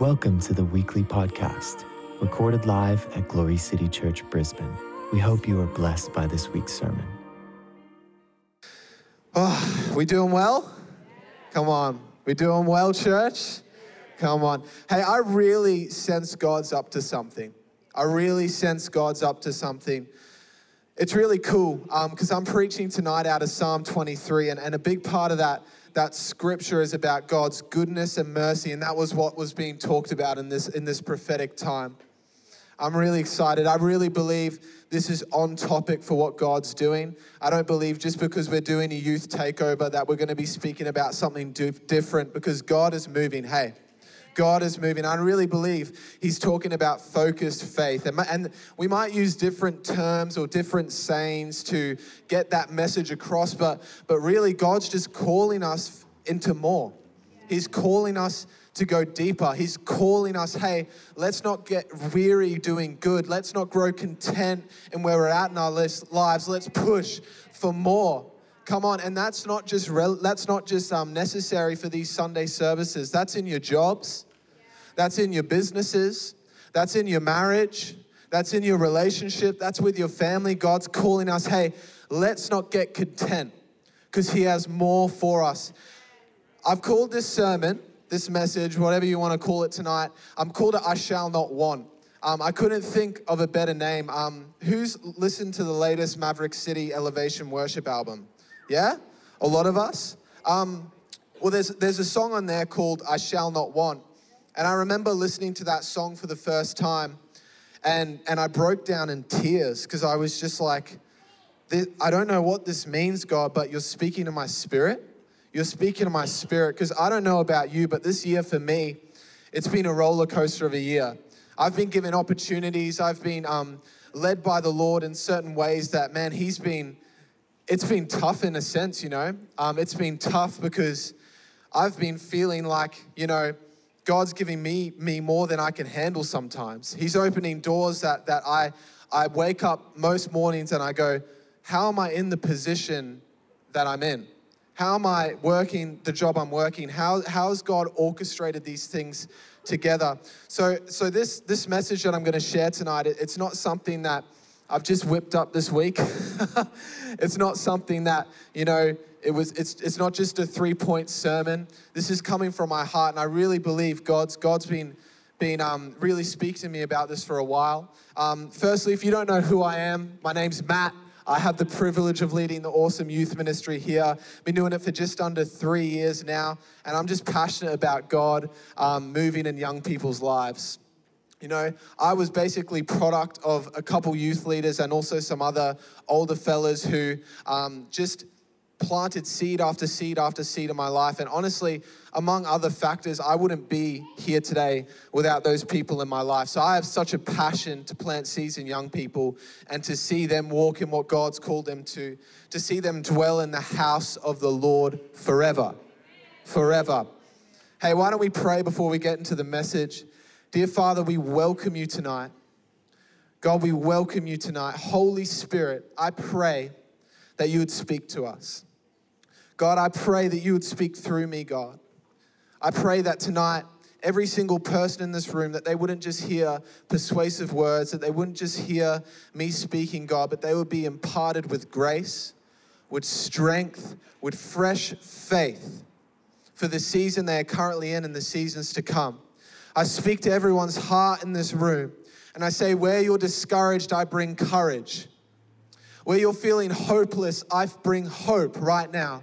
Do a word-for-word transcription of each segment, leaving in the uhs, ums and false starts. Welcome to the weekly podcast, recorded live at Glory City Church, Brisbane. We hope you are blessed by this week's sermon. Oh, we doing well? Come on. We doing well, church? Come on. Hey, I really sense God's up to something. I really sense God's up to something. It's really cool because um, I'm preaching tonight out of Psalm twenty-three, and, and a big part of that That scripture is about God's goodness and mercy, and that was what was being talked about in this in this prophetic time. I'm really excited. I really believe this is on topic for what God's doing. I don't believe just because we're doing a youth takeover that we're going to be speaking about something do- different because God is moving. Hey, God is moving. I really believe he's talking about focused faith. And, and we might use different terms or different sayings to get that message across, but, but really God's just calling us into more. He's calling us to go deeper. He's calling us, hey, let's not get weary doing good. Let's not grow content in where we're at in our lives. Let's push for more. Come on, and that's not just re- that's not just um, necessary for these Sunday services. That's in your jobs, that's in your businesses, that's in your marriage, that's in your relationship, that's with your family. God's calling us, hey, let's not get content because he has more for us. I've called this sermon, this message, whatever you want to call it tonight, I'm called it I Shall Not Want. Um, I couldn't think of a better name. Um, who's listened to the latest Maverick City Elevation Worship album? Yeah, a lot of us. Um, well, there's there's a song on there called I Shall Not Want. And I remember listening to that song for the first time. And, and I broke down in tears because I was just like, I don't know what this means, God, but you're speaking to my spirit. You're speaking to my spirit because I don't know about you, but this year for me, it's been a roller coaster of a year. I've been given opportunities. I've been um, led by the Lord in certain ways that, man, he's been... It's been tough in a sense, you know. Um, it's been tough because I've been feeling like, you know, God's giving me me more than I can handle sometimes. He's opening doors that that I I wake up most mornings and I go, how am I in the position that I'm in? How am I working the job I'm working? How how has God orchestrated these things together? So so this this message that I'm going to share tonight, it, it's not something that I've just whipped up this week. It's not something that, you know, it was. It's it's not just a three-point sermon. This is coming from my heart, and I really believe God's God's been been um, really speaking to me about this for a while. Um, firstly, if you don't know who I am, my name's Matt. I have the privilege of leading the awesome youth ministry here. Been doing it for just under three years now, and I'm just passionate about God um, moving in young people's lives. You know, I was basically product of a couple youth leaders and also some other older fellas who um, just planted seed after seed after seed in my life. And honestly, among other factors, I wouldn't be here today without those people in my life. So I have such a passion to plant seeds in young people and to see them walk in what God's called them to, to see them dwell in the house of the Lord forever, forever. Hey, why don't we pray before we get into the message? Dear Father, we welcome you tonight. God, we welcome you tonight. Holy Spirit, I pray that you would speak to us. God, I pray that you would speak through me, God. I pray that tonight, every single person in this room, that they wouldn't just hear persuasive words, that they wouldn't just hear me speaking, God, but they would be imparted with grace, with strength, with fresh faith for the season they are currently in and the seasons to come. I speak to everyone's heart in this room, and I say, where you're discouraged, I bring courage. Where you're feeling hopeless, I bring hope right now.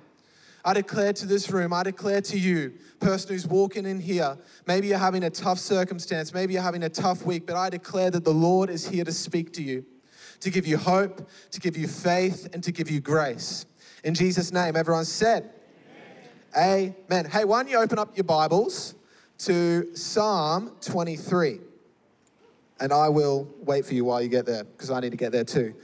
I declare to this room, I declare to you, person who's walking in here, maybe you're having a tough circumstance, maybe you're having a tough week, but I declare that the Lord is here to speak to you, to give you hope, to give you faith, and to give you grace. In Jesus' name, everyone said, Amen. Amen. Hey, why don't you open up your Bibles to Psalm twenty-three. And I will wait for you while you get there, because I need to get there too.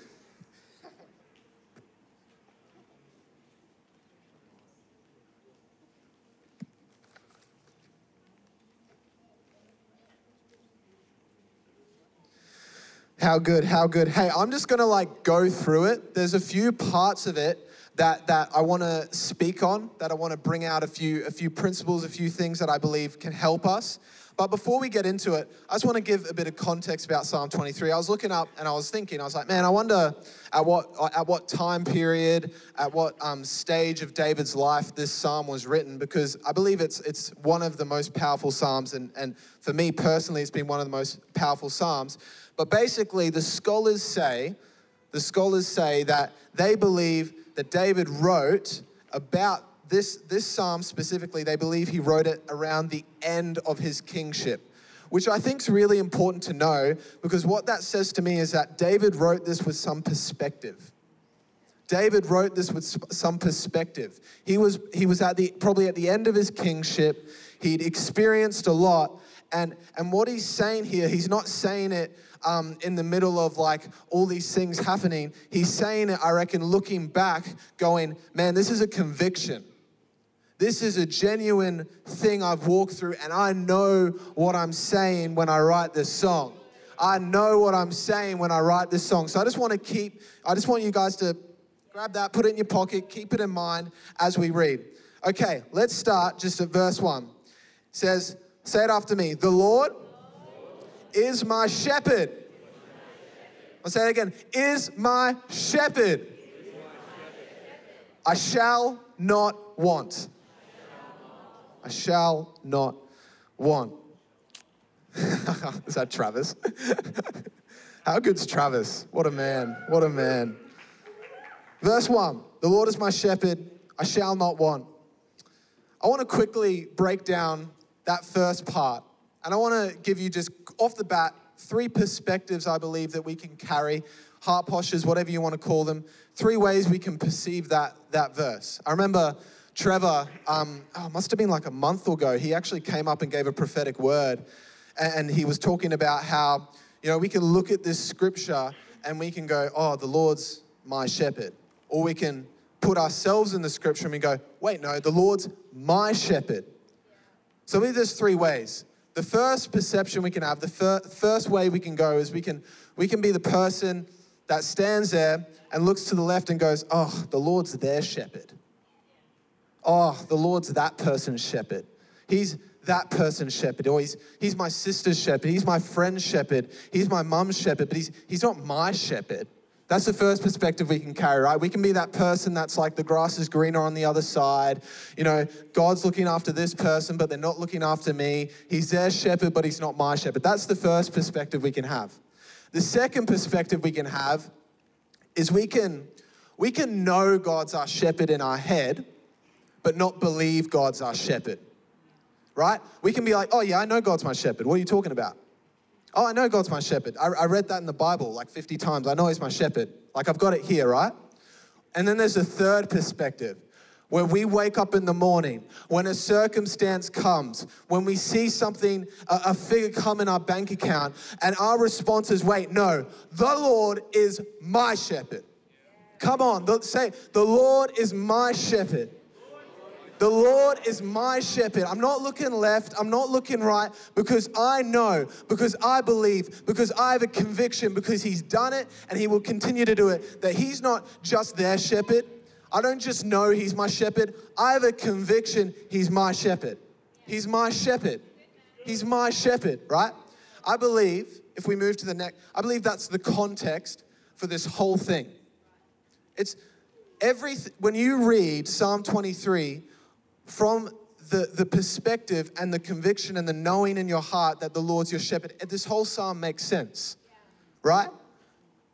How good, how good. Hey, I'm just going to like go through it. There's a few parts of it that that I want to speak on, that I want to bring out a few a few principles, a few things that I believe can help us. But before we get into it, I just want to give a bit of context about Psalm twenty-three. I was looking up and I was thinking, I was like, man, I wonder at what at what time period, at what um, stage of David's life this psalm was written, because I believe it's it's one of the most powerful psalms, and, and for me personally, it's been one of the most powerful psalms. But basically, the scholars say, the scholars say that they believe that David wrote about This this psalm specifically, they believe he wrote it around the end of his kingship, which I think is really important to know, because what that says to me is that David wrote this with some perspective. David wrote this with some perspective. He was he was at the probably at the end of his kingship. He'd experienced a lot, and and what he's saying here, he's not saying it Um, in the middle of like all these things happening. He's saying it, I reckon, looking back, going, man, this is a conviction. This is a genuine thing I've walked through, and I know what I'm saying when I write this song. I know what I'm saying when I write this song. So I just want to keep, I just want you guys to grab that, put it in your pocket, keep it in mind as we read. Okay, let's start just at verse one. It says, say it after me, the Lord is my shepherd. I'll say it again. Is my shepherd. I shall not want. I shall not want. Is that Travis? How good's Travis? What a man. What a man. Verse one. The Lord is my shepherd. I shall not want. I want to quickly break down that first part. And I want to give you just off the bat three perspectives I believe that we can carry, heart postures, whatever you want to call them, three ways we can perceive that that verse. I remember Trevor, um, oh, must have been like a month ago, he actually came up and gave a prophetic word, and he was talking about how, you know, we can look at this scripture and we can go, oh, the Lord's my shepherd. Or we can put ourselves in the scripture and we go, wait, no, the Lord's my shepherd. So maybe there's three ways. The first perception we can have, the fir- first way we can go is we can we can be the person that stands there and looks to the left and goes, oh, the Lord's their shepherd. Oh, the Lord's that person's shepherd. He's that person's shepherd. Or he's he's my sister's shepherd. He's my friend's shepherd. He's my mum's shepherd. But he's he's not my shepherd. That's the first perspective we can carry, right? We can be that person that's like the grass is greener on the other side. You know, God's looking after this person, but they're not looking after me. He's their shepherd, but he's not my shepherd. That's the first perspective we can have. The second perspective we can have is we can we can know God's our shepherd in our head, but not believe God's our shepherd, right? We can be like, oh yeah, I know God's my shepherd. What are you talking about? Oh, I know God's my shepherd. I, I read that in the Bible like fifty times. I know he's my shepherd. Like I've got it here, right? And then there's a third perspective where we wake up in the morning, when a circumstance comes, when we see something, a, a figure come in our bank account, and our response is, wait, no, the Lord is my shepherd. Come on, the, say, the Lord is my shepherd. The Lord is my shepherd. I'm not looking left. I'm not looking right, because I know, because I believe, because I have a conviction, because he's done it and he will continue to do it, that he's not just their shepherd. I don't just know he's my shepherd. I have a conviction he's my shepherd. He's my shepherd. He's my shepherd, right? I believe, if we move to the next, I believe that's the context for this whole thing. It's every, when you read Psalm twenty-three, from the, the perspective and the conviction and the knowing in your heart that the Lord's your shepherd, this whole psalm makes sense, right?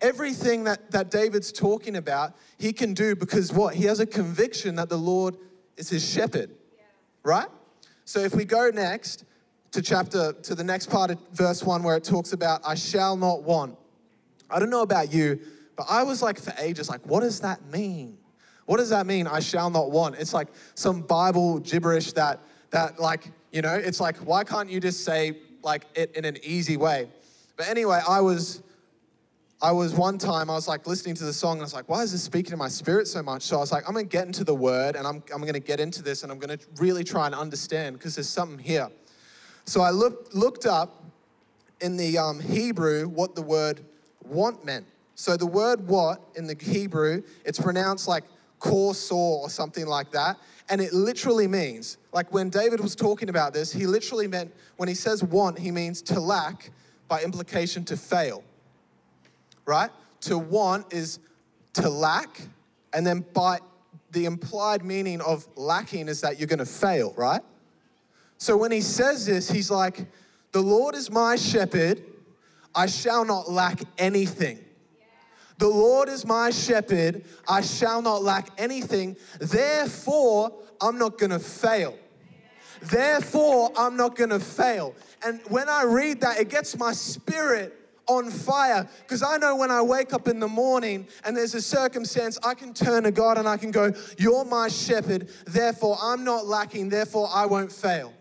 Everything that, that David's talking about, he can do because what? He has a conviction that the Lord is his shepherd, right? So if we go next to chapter, to the next part of verse one where it talks about, I shall not want. I don't know about you, but I was like for ages, like, what does that mean? What does that mean, I shall not want? It's like some Bible gibberish that, that like, you know, it's like, why can't you just say like it in an easy way? But anyway, I was, I was one time, I was like listening to the song and I was like, why is this speaking to my spirit so much? So I was like, I'm going to get into the word and I'm, I'm going to get into this and I'm going to really try and understand because there's something here. So I looked, looked up in the um, Hebrew what the word want meant. So the word what in the Hebrew, it's pronounced like core sore or something like that. And it literally means, like when David was talking about this, he literally meant, when he says want, he means to lack, by implication to fail, right? To want is to lack, and then by the implied meaning of lacking is that you're gonna fail, right? So when he says this, he's like, the Lord is my shepherd, I shall not lack anything. The Lord is my shepherd, I shall not lack anything, therefore I'm not gonna fail. Therefore I'm not gonna fail. And when I read that, it gets my spirit on fire, because I know when I wake up in the morning and there's a circumstance, I can turn to God and I can go, you're my shepherd, therefore I'm not lacking, therefore I won't fail.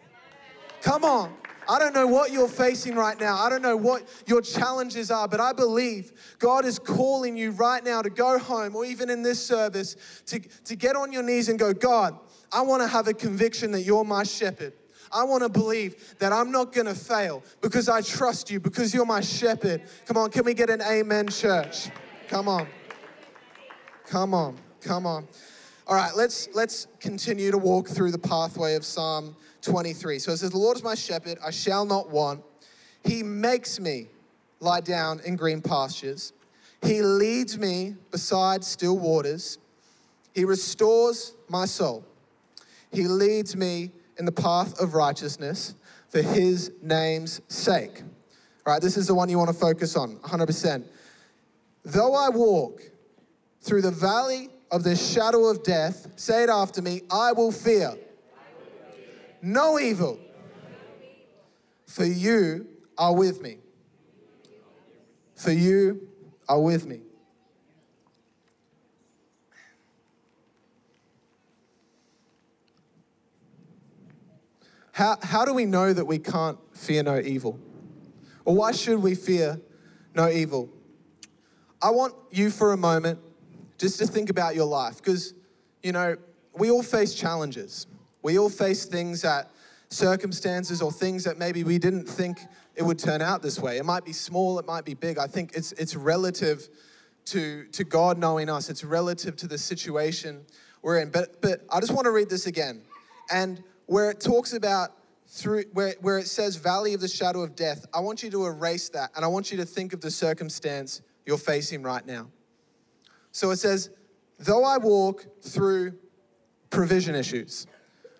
Come on. I don't know what you're facing right now. I don't know what your challenges are, but I believe God is calling you right now to go home, or even in this service, to, to get on your knees and go, God, I want to have a conviction that you're my shepherd. I want to believe that I'm not going to fail because I trust you, because you're my shepherd. Come on, can we get an amen, church? Come on. Come on. Come on. All right, let's, let's continue to walk through the pathway of Psalm twenty-three. So it says, the Lord is my shepherd, I shall not want. He makes me lie down in green pastures. He leads me beside still waters. He restores my soul. He leads me in the path of righteousness for his name's sake. All right, this is the one you want to focus on, one hundred percent. Though I walk through the valley of the shadow of death, say it after me, I will fear no evil, for you are with me. For you are with me. How, how do we know that we can't fear no evil? Or why should we fear no evil? I want you for a moment just to think about your life, because, you know, we all face challenges. We all face things that, circumstances or things that maybe we didn't think it would turn out this way. It might be small, it might be big. I think it's it's relative to, to God knowing us. It's relative to the situation we're in. But but I just want to read this again. And where it talks about, through where, where it says valley of the shadow of death, I want you to erase that. And I want you to think of the circumstance you're facing right now. So it says, though I walk through provision issues,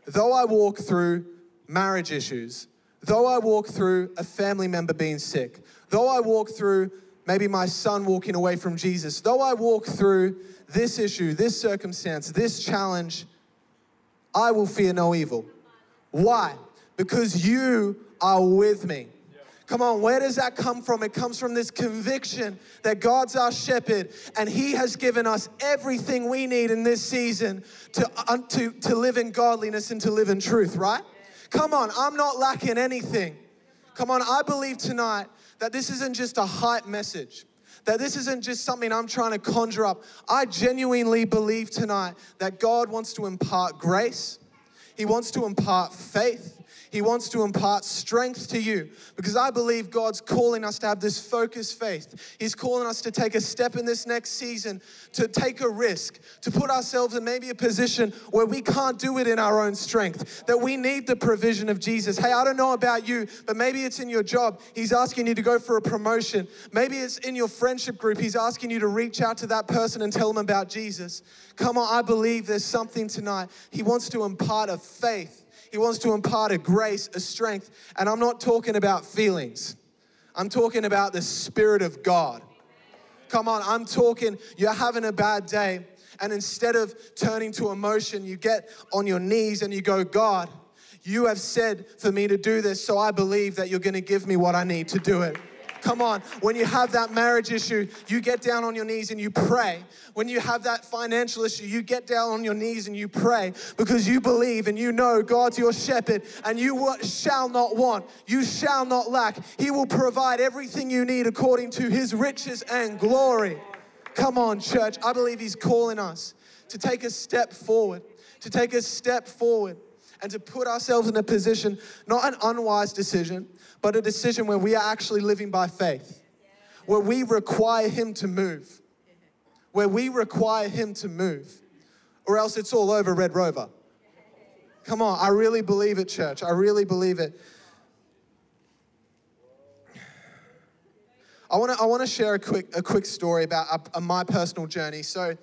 though I walk through marriage issues, though I walk through a family member being sick, though I walk through maybe my son walking away from Jesus, though I walk through this issue, this circumstance, this challenge, I will fear no evil. Why? Because you are with me. Come on, where does that come from? It comes from this conviction that God's our shepherd and he has given us everything we need in this season to, uh, to, to live in godliness and to live in truth, right? Come on, I'm not lacking anything. Come on, I believe tonight that this isn't just a hype message, that this isn't just something I'm trying to conjure up. I genuinely believe tonight that God wants to impart grace. He wants to impart faith. He wants to impart strength to you, because I believe God's calling us to have this focused faith. He's calling us to take a step in this next season, to take a risk, to put ourselves in maybe a position where we can't do it in our own strength, that we need the provision of Jesus. Hey, I don't know about you, but maybe it's in your job. He's asking you to go for a promotion. Maybe it's in your friendship group. He's asking you to reach out to that person and tell them about Jesus. Come on, I believe there's something tonight. He wants to impart a faith. He wants to impart a grace, a strength. And I'm not talking about feelings. I'm talking about the Spirit of God. Come on, I'm talking, you're having a bad day, and instead of turning to emotion, you get on your knees and you go, God, you have said for me to do this, so I believe that you're going to give me what I need to do it. Come on, when you have that marriage issue, you get down on your knees and you pray. When you have that financial issue, you get down on your knees and you pray, because you believe and you know God's your shepherd and you shall not want, you shall not lack. He will provide everything you need according to his riches and glory. Come on, church, I believe he's calling us to take a step forward, to take a step forward and to put ourselves in a position, not an unwise decision, but a decision where we are actually living by faith, where we require him to move, where we require him to move. or else it's all over Red Rover. Come on, I really believe it, church. I really believe it. I want to I want to share a quick a quick story about a, a, my personal journey. So,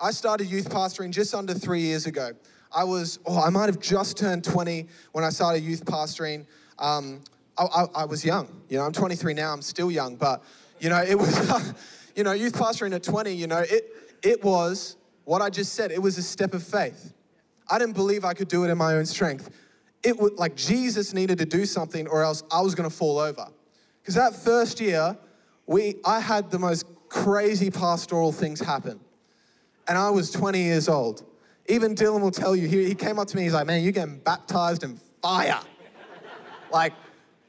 I started youth pastoring just under three years ago. I was oh I might have just turned twenty when I started youth pastoring. Um, I, I, I was young, you know. I'm twenty-three now. I'm still young, but you know it was uh, you know youth pastoring at twenty. You know it it was what I just said. It was a step of faith. I didn't believe I could do it in my own strength. It would like Jesus needed to do something, or else I was going to fall over. Because that first year. We, I had the most crazy pastoral things happen. And I was twenty years old. Even Dylan will tell you, he, he came up to me, he's like, man, you're getting baptized in fire. Like,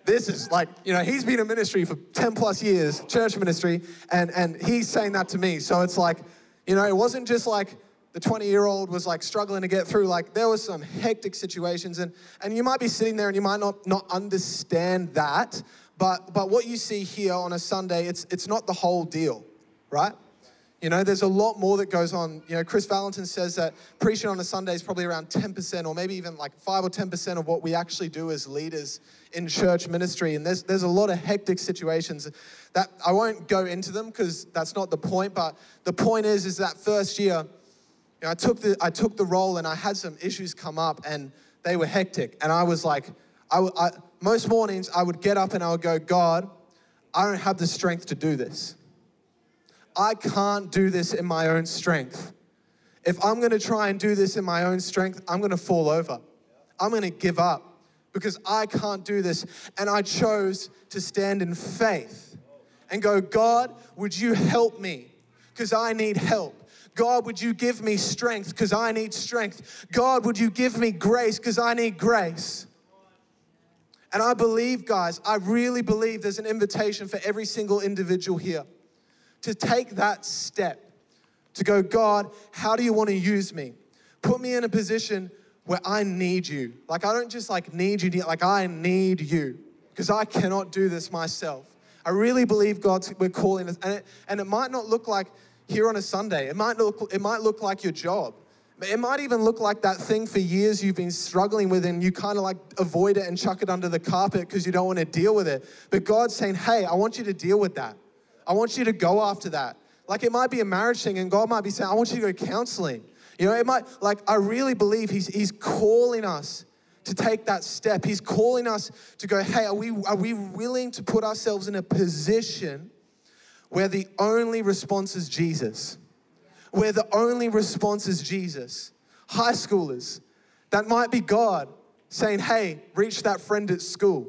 this is like, you know, he's been in ministry for ten plus years, church ministry, and, and he's saying that to me. So it's like, you know, it wasn't just like the twenty-year-old was like struggling to get through. Like, there were some hectic situations. And, and you might be sitting there and you might not, not understand that. But but what you see here on a Sunday, it's it's not the whole deal, right? You know, there's a lot more that goes on. You know, Chris Valentin says that preaching on a Sunday is probably around ten percent or maybe even like five or ten percent of what we actually do as leaders in church ministry. And there's there's a lot of hectic situations that I won't go into them because that's not the point. But the point is, is that first year, you know, I took the I took the role and I had some issues come up and they were hectic. And I was like, I, I most mornings I would get up and I would go, God, I don't have the strength to do this. I can't do this in my own strength. If I'm going to try and do this in my own strength, I'm going to fall over. I'm going to give up because I can't do this. And I chose to stand in faith and go, God, would you help me? Because I need help. God, would you give me strength? Because I need strength. God, would you give me grace? Because I need grace. And I believe, guys, I really believe there's an invitation for every single individual here to take that step, to go, God, how do you want to use me? Put me in a position where I need you. Like, I don't just like need you, like I need you because I cannot do this myself. I really believe God's, we're calling us. And it, and it might not look like here on a Sunday. It might look, it might look like your job. It might even look like that thing for years you've been struggling with and you kind of like avoid it and chuck it under the carpet because you don't want to deal with it. But God's saying, hey, I want you to deal with that. I want you to go after that. Like it might be a marriage thing and God might be saying, I want you to go counseling. You know, it might, like I really believe he's, he's calling us to take that step. He's calling us to go, hey, are we, are we willing to put ourselves in a position where the only response is Jesus? Where the only response is Jesus. High schoolers, that might be God saying, hey, reach that friend at school.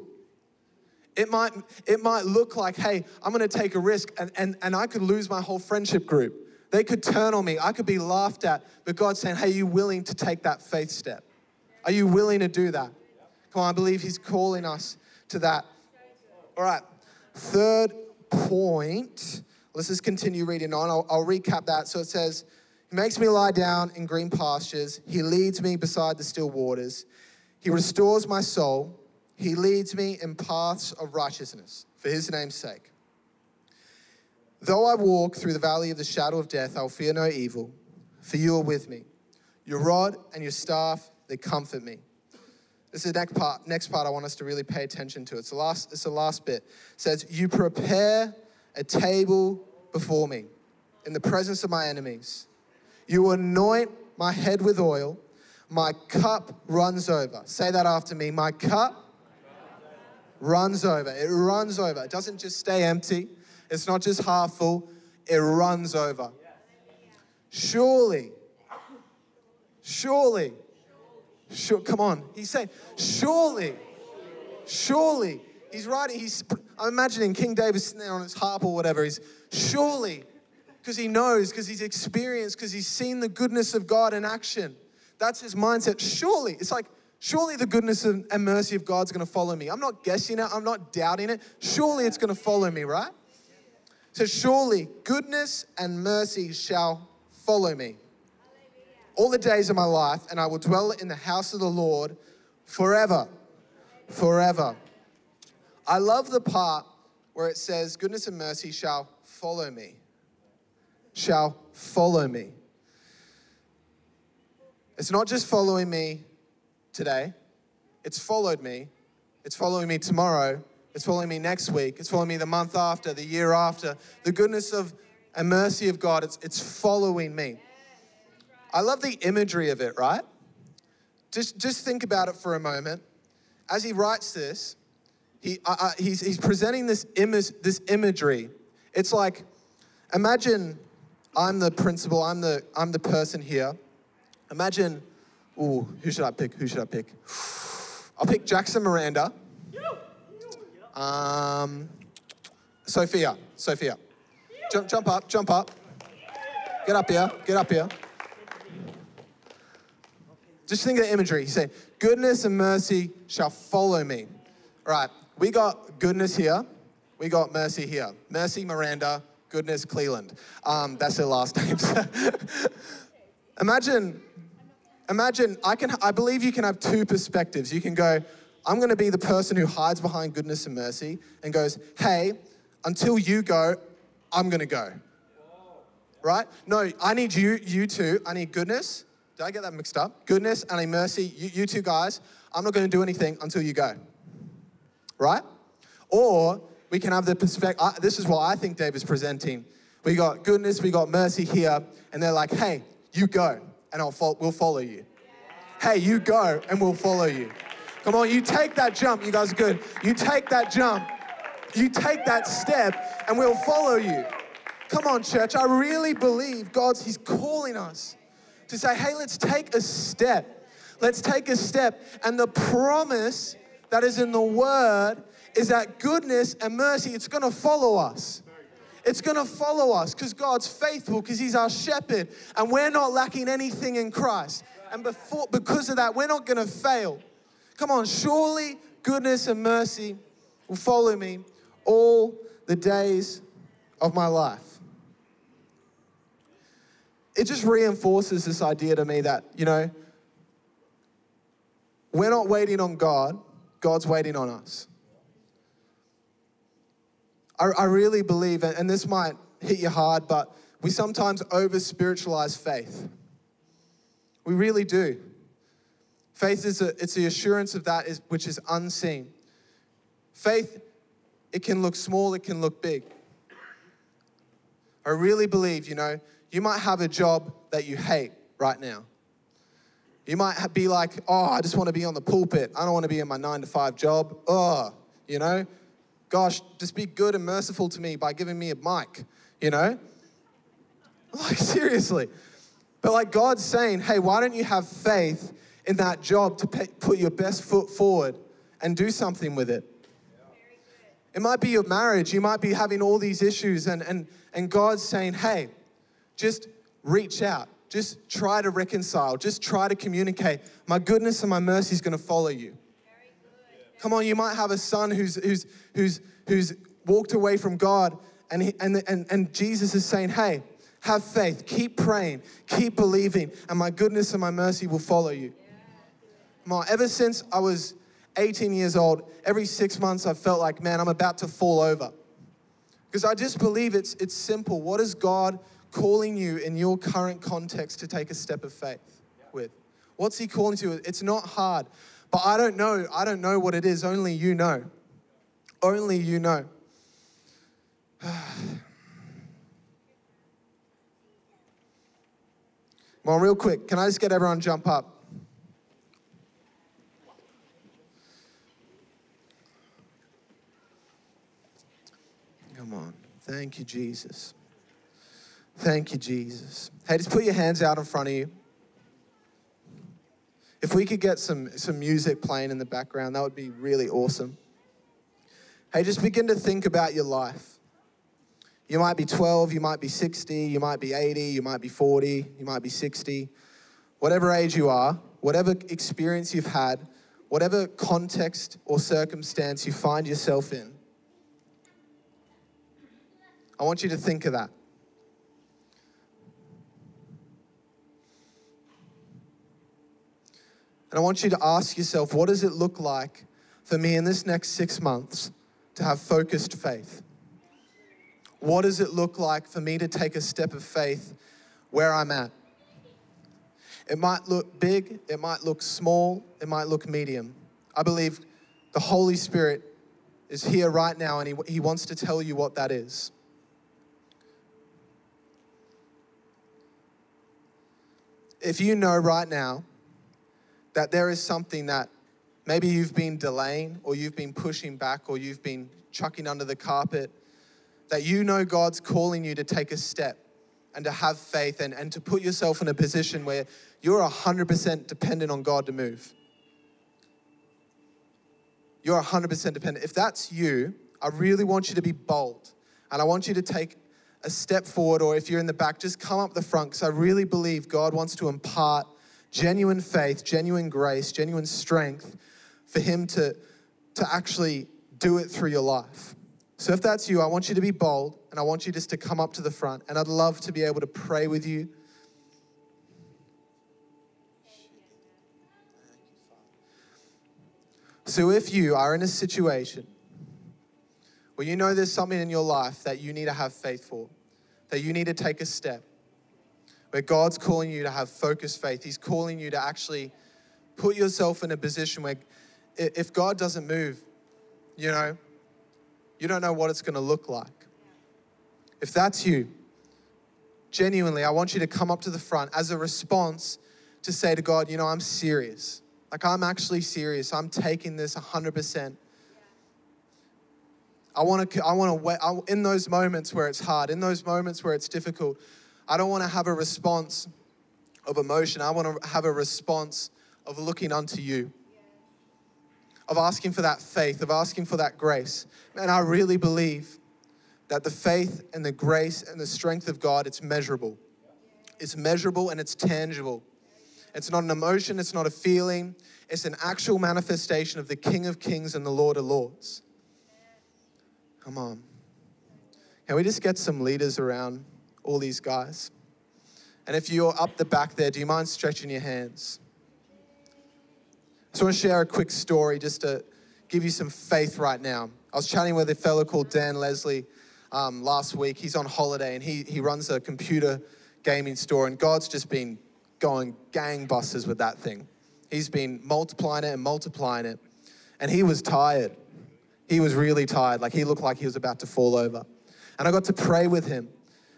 It might, it might look like, hey, I'm gonna take a risk and, and, and I could lose my whole friendship group. They could turn on me, I could be laughed at, but God's saying, hey, are you willing to take that faith step? Are you willing to do that? Come on, I believe he's calling us to that. All right, third point. Let's just continue reading on. I'll, I'll recap that. So it says, he makes me lie down in green pastures. He leads me beside the still waters. He restores my soul. He leads me in paths of righteousness for his name's sake. Though I walk through the valley of the shadow of death, I will fear no evil, for you are with me. Your rod and your staff, they comfort me. This is the next part, next part I want us to really pay attention to. It's the last, it's the last bit. It says, you prepare a table before me, in the presence of my enemies. You anoint my head with oil. My cup runs over. Say that after me. My cup runs over. It runs over. It doesn't just stay empty. It's not just half full. It runs over. Surely, surely, sure, come on. He's saying, surely, surely. He's writing, he's, I'm imagining King David sitting there on his harp or whatever. He's surely, because he knows, because he's experienced, because he's seen the goodness of God in action. That's his mindset. Surely, it's like, surely the goodness and mercy of God's going to follow me. I'm not guessing it. I'm not doubting it. Surely it's going to follow me, right? So surely goodness and mercy shall follow me all the days of my life, and I will dwell in the house of the Lord forever, forever. I love the part where it says, goodness and mercy shall follow me, shall follow me. It's not just following me today. It's followed me. It's following me tomorrow. It's following me next week. It's following me the month after, the year after. The goodness of and mercy of God, it's, it's following me. I love the imagery of it, right? Just, just think about it for a moment. As he writes this, he, uh, uh, he's, he's presenting this image, this imagery. It's like, imagine I'm the principal, I'm the, I'm the person here. Imagine, ooh, who should I pick? Who should I pick? I'll pick Jackson Miranda. Um, Sophia, Sophia. Jump, jump up, jump up. Get up here, get up here. Just think of the imagery. He's saying, goodness and mercy shall follow me. All right, we got goodness here. We got mercy here. Mercy Miranda, goodness Cleland. Um, that's their last names. Imagine, imagine, I can. I believe you can have two perspectives. You can go, I'm gonna be the person who hides behind goodness and mercy and goes, hey, until you go, I'm gonna go. Right? No, I need you, you two. I need goodness. Did I get that mixed up? Goodness and a mercy, you, you two guys, I'm not gonna do anything until you go, right? Or we can have the perspective, uh, this is what I think Dave is presenting. We got goodness, we got mercy here, and they're like, hey, you go, and I'll fo- we'll follow you. Yeah. Hey, you go, and we'll follow you. Come on, you take that jump, you guys are good. You take that jump, you take that step, and we'll follow you. Come on, church, I really believe God's, he's calling us to say, hey, let's take a step. Let's take a step. And the promise that is in the word is that goodness and mercy, it's gonna follow us. It's gonna follow us because God's faithful, because he's our shepherd, and we're not lacking anything in Christ. And before, because of that, we're not gonna fail. Come on, surely goodness and mercy will follow me all the days of my life. It just reinforces this idea to me that, you know, we're not waiting on God, God's waiting on us. I, I really believe, and this might hit you hard, but we sometimes over-spiritualize faith. We really do. Faith is a, it's the assurance of that is, which is unseen. Faith, it can look small, it can look big. I really believe, you know, you might have a job that you hate right now. You might be like, oh, I just want to be on the pulpit. I don't want to be in my nine to five job. Oh, you know, gosh, just be good and merciful to me by giving me a mic, you know? Like, seriously. But like God's saying, hey, why don't you have faith in that job to pe- put your best foot forward and do something with it? It might be your marriage. You might be having all these issues and, and, and God's saying, hey, just reach out. Just try to reconcile. Just try to communicate. My goodness and my mercy is going to follow you. Very good. Yeah. Come on, you might have a son who's who's who's who's walked away from God, and he, and and and Jesus is saying, "Hey, have faith. Keep praying. Keep believing, and my goodness and my mercy will follow you." Yeah. Come on, ever since I was eighteen years old, every six months I felt like, man, I'm about to fall over, because I just believe it's it's simple. What is God calling you in your current context to take a step of faith with? What's he calling to you? It's not hard, but I don't know. I don't know what it is. Only you know. Only you know. Come on, real quick. Can I just get everyone to jump up? Come on. Thank you, Jesus. Thank you, Jesus. Hey, just put your hands out in front of you. If we could get some, some music playing in the background, that would be really awesome. Hey, just begin to think about your life. You might be twelve, you might be sixty, you might be eighty, you might be forty, you might be sixty. Whatever age you are, whatever experience you've had, whatever context or circumstance you find yourself in, I want you to think of that. And I want you to ask yourself, what does it look like for me in this next six months to have focused faith? What does it look like for me to take a step of faith where I'm at? It might look big, it might look small, it might look medium. I believe the Holy Spirit is here right now and he, he wants to tell you what that is. If you know right now that there is something that maybe you've been delaying or you've been pushing back or you've been chucking under the carpet, that you know God's calling you to take a step and to have faith and, and to put yourself in a position where you're one hundred percent dependent on God to move. You're one hundred percent dependent. If that's you, I really want you to be bold and I want you to take a step forward, or if you're in the back, just come up the front, because I really believe God wants to impart genuine faith, genuine grace, genuine strength for him to, to actually do it through your life. So if that's you, I want you to be bold and I want you just to come up to the front, and I'd love to be able to pray with you. So if you are in a situation where you know there's something in your life that you need to have faith for, that you need to take a step, where God's calling you to have focused faith, he's calling you to actually put yourself in a position where if God doesn't move, you know, you don't know what it's going to look like. If that's you, genuinely, I want you to come up to the front as a response to say to God, you know, I'm serious. Like, I'm actually serious. I'm taking this one hundred percent. I want to, I want to, in those moments where it's hard, in those moments where it's difficult, I don't want to have a response of emotion. I want to have a response of looking unto you, of asking for that faith, of asking for that grace. Man, I really believe that the faith and the grace and the strength of God, it's measurable. It's measurable and it's tangible. It's not an emotion, it's not a feeling. It's an actual manifestation of the King of Kings and the Lord of Lords. Come on. Can we just get some leaders around all these guys? And if you're up the back there, do you mind stretching your hands? I just want to share a quick story just to give you some faith right now. I was chatting with a fellow called Dan Leslie um, last week. He's on holiday and he, he runs a computer gaming store, and God's just been going gangbusters with that thing. He's been multiplying it and multiplying it. And he was tired. He was really tired. Like, he looked like he was about to fall over. And I got to pray with him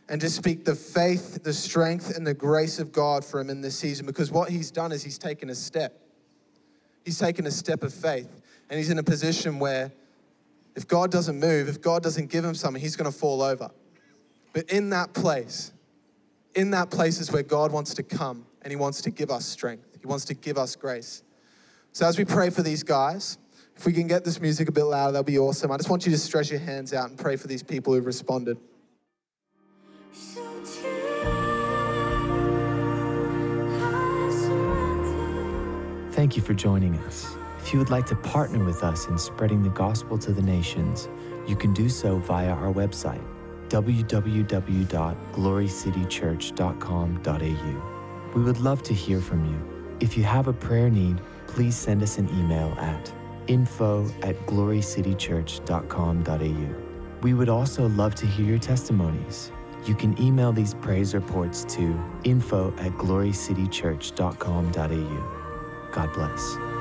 and just speak the faith, the strength, and the grace of God for him in this season, because what he's done is he's taken a step. He's taken a step of faith, and he's in a position where if God doesn't move, if God doesn't give him something, he's going to fall over. But in that place, in that place is where God wants to come, and he wants to give us strength. He wants to give us grace. So as we pray for these guys, if we can get this music a bit louder, that'll be awesome. I just want you to stretch your hands out and pray for these people who've responded. Thank you for joining us. If you would like to partner with us in spreading the gospel to the nations, you can do so via our website, w w w dot glory city church dot com dot a u. We would love to hear from you. If you have a prayer need, please send us an email at info at glory city church dot com dot a u. We would also love to hear your testimonies. You can email these praise reports to info at glory city church dot com dot a u. God bless.